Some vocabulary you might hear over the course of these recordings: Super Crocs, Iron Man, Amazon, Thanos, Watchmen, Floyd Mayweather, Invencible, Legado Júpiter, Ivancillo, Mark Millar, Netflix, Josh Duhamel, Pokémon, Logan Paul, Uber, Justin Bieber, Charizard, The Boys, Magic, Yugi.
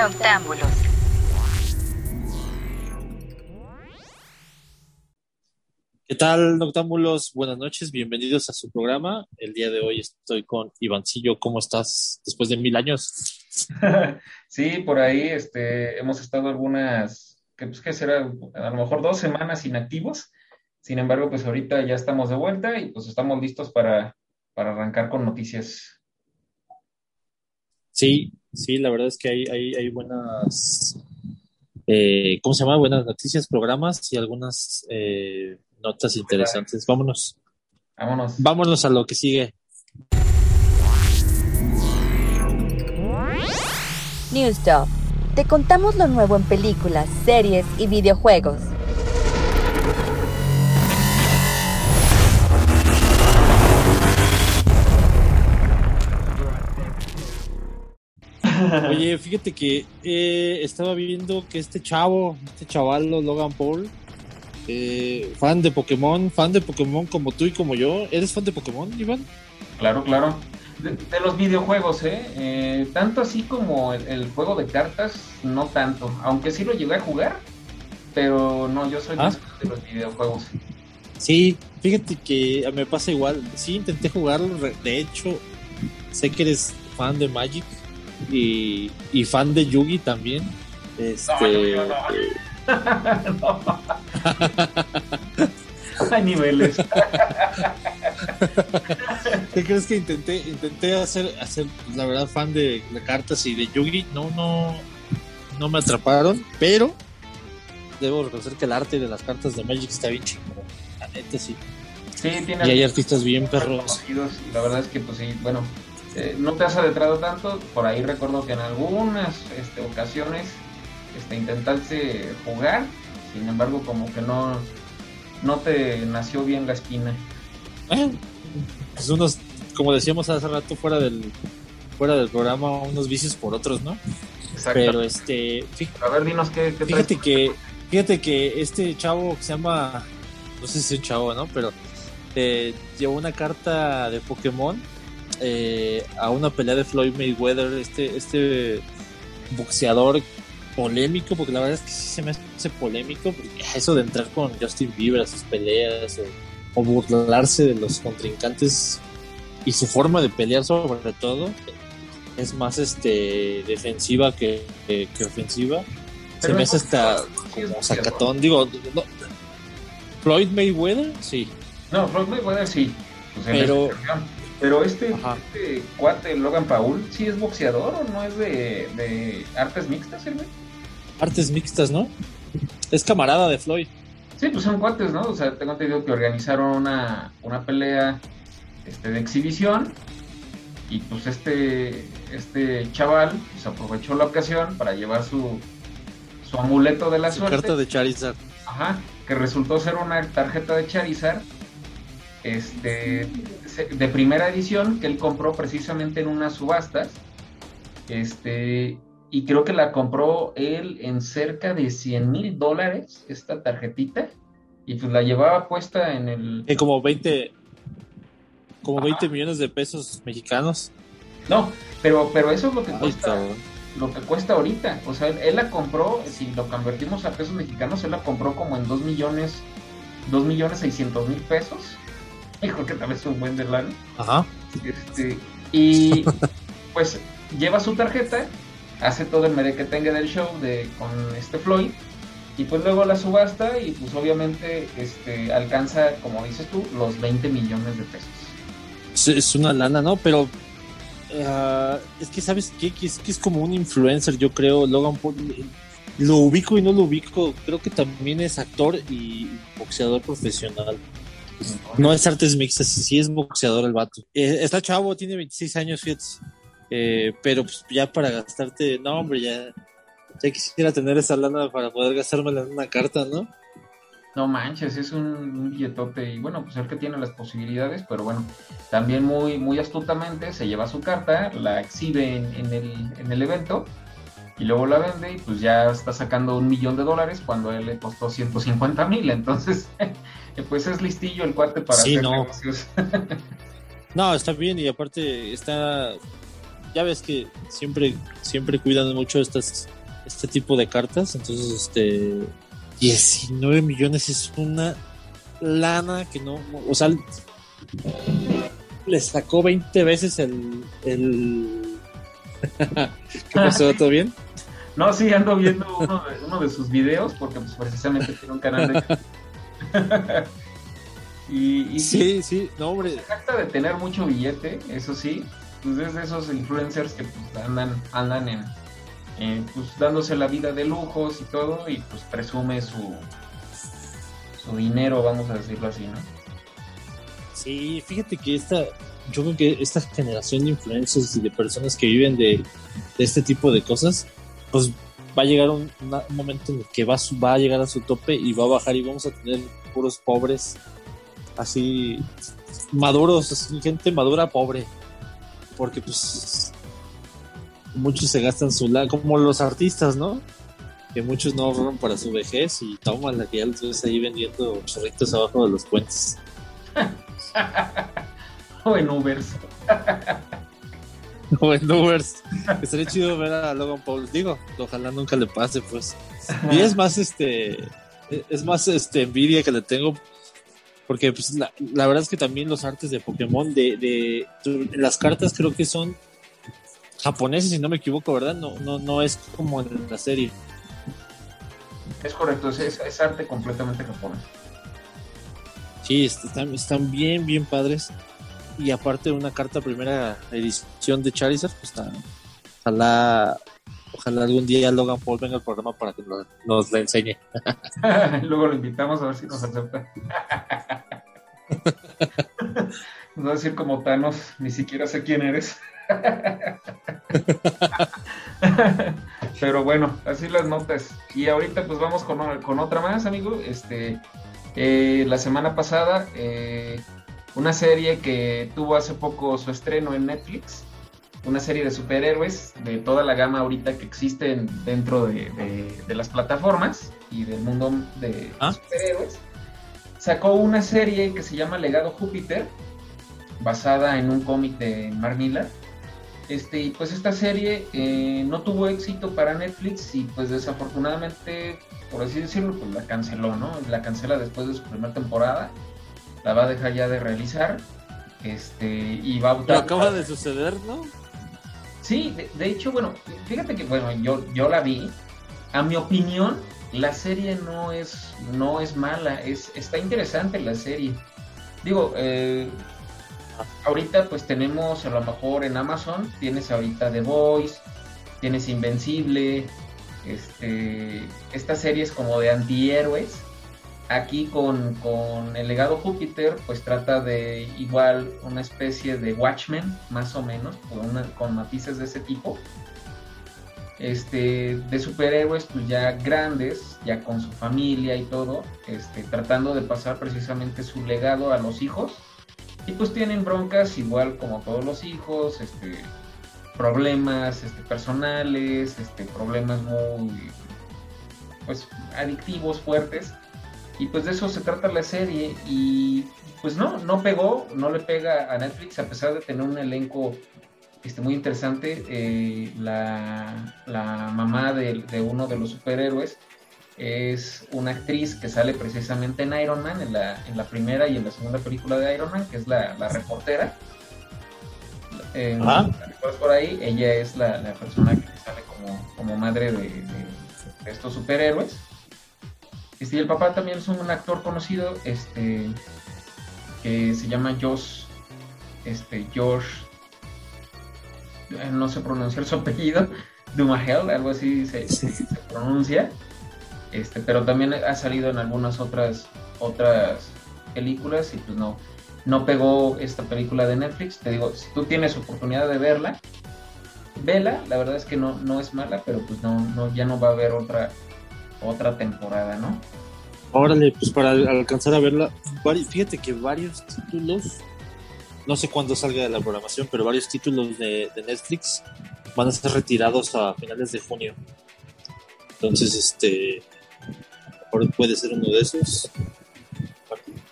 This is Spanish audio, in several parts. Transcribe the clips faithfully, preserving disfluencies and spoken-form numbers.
Noctámbulos. ¿Qué tal, Noctámbulos? Buenas noches, bienvenidos a su programa. El día de hoy estoy con Ivancillo. ¿Cómo estás después de mil años? Sí, por ahí este, hemos estado algunas, que, pues, ¿qué será? A lo mejor dos semanas inactivos. Sin embargo, pues ahorita ya estamos de vuelta y pues estamos listos para, para arrancar con noticias. Sí, sí, la verdad es que hay, hay, hay buenas, eh, ¿cómo se llama? Buenas noticias, programas y algunas eh, notas interesantes. Vámonos. Vámonos. Vámonos a lo que sigue. New Stuff. Te contamos lo nuevo en películas, series y videojuegos. Oye, fíjate que eh, estaba viendo que este chavo, este chaval, Logan Paul, eh, fan de Pokémon, fan de Pokémon como tú y como yo. ¿Eres fan de Pokémon, Iván? Claro, claro. De, de los videojuegos, ¿eh? eh tanto así como el, el juego de cartas, no tanto. Aunque sí lo llegué a jugar, pero no, yo soy ¿Ah? más fan de los videojuegos. Sí, fíjate que me pasa igual. Sí, intenté jugarlo. De hecho, sé que eres fan de Magic. Y, y fan de Yugi también. Este... No, yo, yo no. no. Hay niveles. ¿Te crees que intenté intenté hacer, hacer la verdad, fan de, de cartas y de Yugi? No, no, no me atraparon, pero debo reconocer que el arte de las cartas de Magic está bien chido. La neta, sí. Sí, tiene y hay artistas bien perros. Y la verdad es que, pues sí, bueno. Eh, no te has adentrado tanto, por ahí recuerdo que en algunas este, ocasiones este, intentaste jugar, sin embargo como que no, no te nació bien la esquina. Eh, pues unos, como decíamos hace rato fuera del, fuera del programa, unos vicios por otros, ¿no? Exacto. Pero este, fíjate, a ver, dinos qué, qué fíjate traes. que, fíjate que este chavo que se llama, no sé si es un chavo, ¿no? Pero eh, llevó una carta de Pokémon. Eh, a una pelea de Floyd Mayweather, este, este boxeador polémico, porque la verdad es que sí se me hace polémico, eso de entrar con Justin Bieber a sus peleas o, o burlarse de los contrincantes y su forma de pelear sobre todo es más este defensiva que, que, que ofensiva. Pero se me hace hasta como sacatón, digo, no, Floyd Mayweather, sí. No, Floyd Mayweather sí, pues pero Pero este, este cuate, Logan Paul, ¿sí es boxeador o no es de, de artes mixtas, el güey? Artes mixtas, ¿no? Es camarada de Floyd. Sí, pues son cuates, ¿no? O sea, tengo entendido que organizaron una, una pelea este, de exhibición y pues este, este chaval pues aprovechó la ocasión para llevar su, su amuleto de la su suerte. Su carta de Charizard. Ajá, que resultó ser una tarjeta de Charizard. Este, de primera edición que él compró precisamente en unas subastas, este, y creo que la compró él en cerca de cien mil dólares, esta tarjetita, y pues la llevaba puesta en el... En como veinte, como veinte millones de pesos mexicanos. No, pero, pero eso es lo que cuesta, Ay, lo que cuesta ahorita, o sea, él la compró, si lo convertimos a pesos mexicanos, él la compró como en dos millones, dos millones seiscientos mil pesos. Hijo, que tal vez es un buen de lana. Ajá. Este, y pues lleva su tarjeta, hace todo el mere que tenga del show de, con este Floyd, y pues luego la subasta y pues obviamente este, alcanza, como dices tú, los veinte millones de pesos. Es, es una lana, ¿no? Pero uh, es que, ¿sabes qué? Es que es como un influencer, yo creo, Logan Paul. Lo ubico y no lo ubico. Creo que también es actor y boxeador profesional. No es artes mixtas, sí es boxeador el vato. Eh, está chavo, tiene veintiséis años, fíjate. Eh, pero pues ya para gastarte, no hombre, ya, ya quisiera tener esa lana para poder gastármela en una carta, ¿no? No manches, es un, un billetote y bueno, pues el que tiene las posibilidades, pero bueno, también muy, muy astutamente se lleva su carta, la exhibe en, en, el, en el evento y luego la vende y pues ya está sacando un millón de dólares cuando a él le costó ciento cincuenta mil, entonces... Pues es listillo el cuate para sí, hacer no. negocios. No, está bien, y aparte está ya ves que siempre, siempre cuidan mucho estas, este tipo de cartas. Entonces, este diecinueve millones es una lana que no, no, o sea, les sacó veinte veces el, el... ¿Qué pasó? ¿Todo bien? No, sí, ando viendo uno de, uno de sus videos porque pues, precisamente tiene un canal de... y, y sí, sí, sí, no, hombre. Se jacta de tener mucho billete, eso sí. Pues es de esos influencers que pues, andan, andan en, eh, pues, dándose la vida de lujos y todo y pues presume su, su dinero, vamos a decirlo así, ¿no? Sí, fíjate que esta... yo creo que esta generación de influencers y de personas que viven de, de este tipo de cosas... pues va a llegar un, una, un momento en el que va, va a llegar a su tope y va a bajar y vamos a tener puros pobres así maduros, así, gente madura pobre, porque pues muchos se gastan su lana, como los artistas, ¿no? Que muchos no ahorran para su vejez y toman la que ya los ves ahí vendiendo chorritos abajo de los puentes o en Ubers. O en Ubers. Estaría chido ver a Logan Paul. Digo, ojalá nunca le pase, pues. Y es más, este, es más, este, envidia que le tengo, porque pues, la, la verdad es que también los artes de Pokémon, de, de, de, las cartas creo que son japoneses, si no me equivoco, ¿verdad? No, no, no es como en la serie. Es correcto, es, es arte completamente japonés. Sí, están, están bien, bien padres. Y aparte de una carta primera edición de Charizard, pues está, ojalá, ojalá algún día Logan Paul venga al programa para que nos, nos la enseñe. Luego lo invitamos a ver si nos acepta. Nos va a decir como Thanos, ni siquiera sé quién eres. Pero bueno, así las notas. Y ahorita pues vamos con, con otra más, amigo. Este, eh, la semana pasada... Eh, una serie que tuvo hace poco su estreno en Netflix, una serie de superhéroes de toda la gama ahorita que existe dentro de, de, de las plataformas y del mundo de ¿Ah? superhéroes, sacó una serie que se llama Legado Júpiter, basada en un cómic de Mark Millar. Este, y pues esta serie eh, no tuvo éxito para Netflix y pues desafortunadamente, por así decirlo, pues la canceló, ¿no? La cancela después de su primera temporada. La va a dejar ya de realizar, este, y va a... Pero acaba de suceder, ¿no? Sí, de, de hecho, bueno, fíjate que, bueno, yo, yo la vi. A mi opinión, la serie no es, no es mala, es, está interesante la serie. Digo, eh, ahorita pues tenemos, a lo mejor en Amazon, tienes ahorita The Boys, tienes Invencible, este, estas series como de antihéroes. Aquí con, con el legado Júpiter, pues trata de igual una especie de Watchmen, más o menos, con, una, con matices de ese tipo. Este, de superhéroes, pues ya grandes, ya con su familia y todo, este, tratando de pasar precisamente su legado a los hijos. Y pues tienen broncas igual como todos los hijos, este, problemas este, personales, este, problemas muy pues, adictivos, fuertes. Y pues de eso se trata la serie y pues no, no pegó, no le pega a Netflix a pesar de tener un elenco este, muy interesante. Eh, la, la mamá de, de uno de los superhéroes es una actriz que sale precisamente en Iron Man, en la, en la primera y en la segunda película de Iron Man, que es la, la reportera. Eh, ¿Ah? ¿La recuerdas por ahí? Ella es la, la persona que sale como, como madre de, de, de estos superhéroes. Este, y el papá también es un actor conocido, este, que se llama Josh, este, Josh, no sé pronunciar su apellido, Duhamel, algo así se, se, se pronuncia, este, pero también ha salido en algunas otras, otras películas y pues no, no pegó esta película de Netflix. Te digo, si tú tienes oportunidad de verla, vela, la verdad es que no, no es mala, pero pues no, no, ya no va a haber otra... otra temporada, ¿no? Órale, pues para alcanzar a verla, fíjate que varios títulos, no sé cuándo salga de la programación, pero varios títulos de, de Netflix van a ser retirados a finales de junio. Entonces, este, mejor puede ser uno de esos.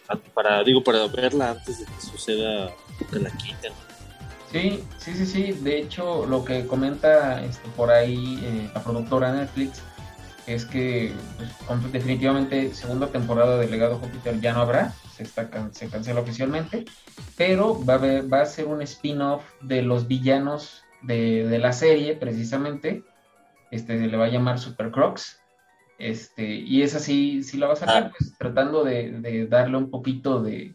Para, para digo, para verla antes de que suceda, que la quiten. Sí, sí, sí, sí. De hecho, lo que comenta este, por ahí eh, la productora Netflix es que pues, con- definitivamente segunda temporada de Legado Júpiter ya no habrá, se, está can- se cancela oficialmente, pero va a, haber- va a ser un spin-off de los villanos de, de la serie precisamente, este, se le va a llamar Super Crocs, este, y esa sí, sí la va a sacar, Ah, pues tratando de, de darle un poquito de,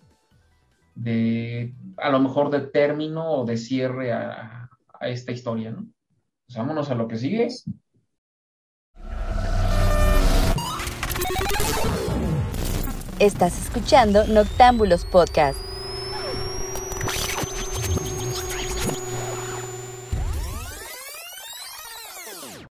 de, a lo mejor de término o de cierre a, a esta historia, ¿no? Pues vámonos a lo que sigue. Estás escuchando Noctámbulos Podcast.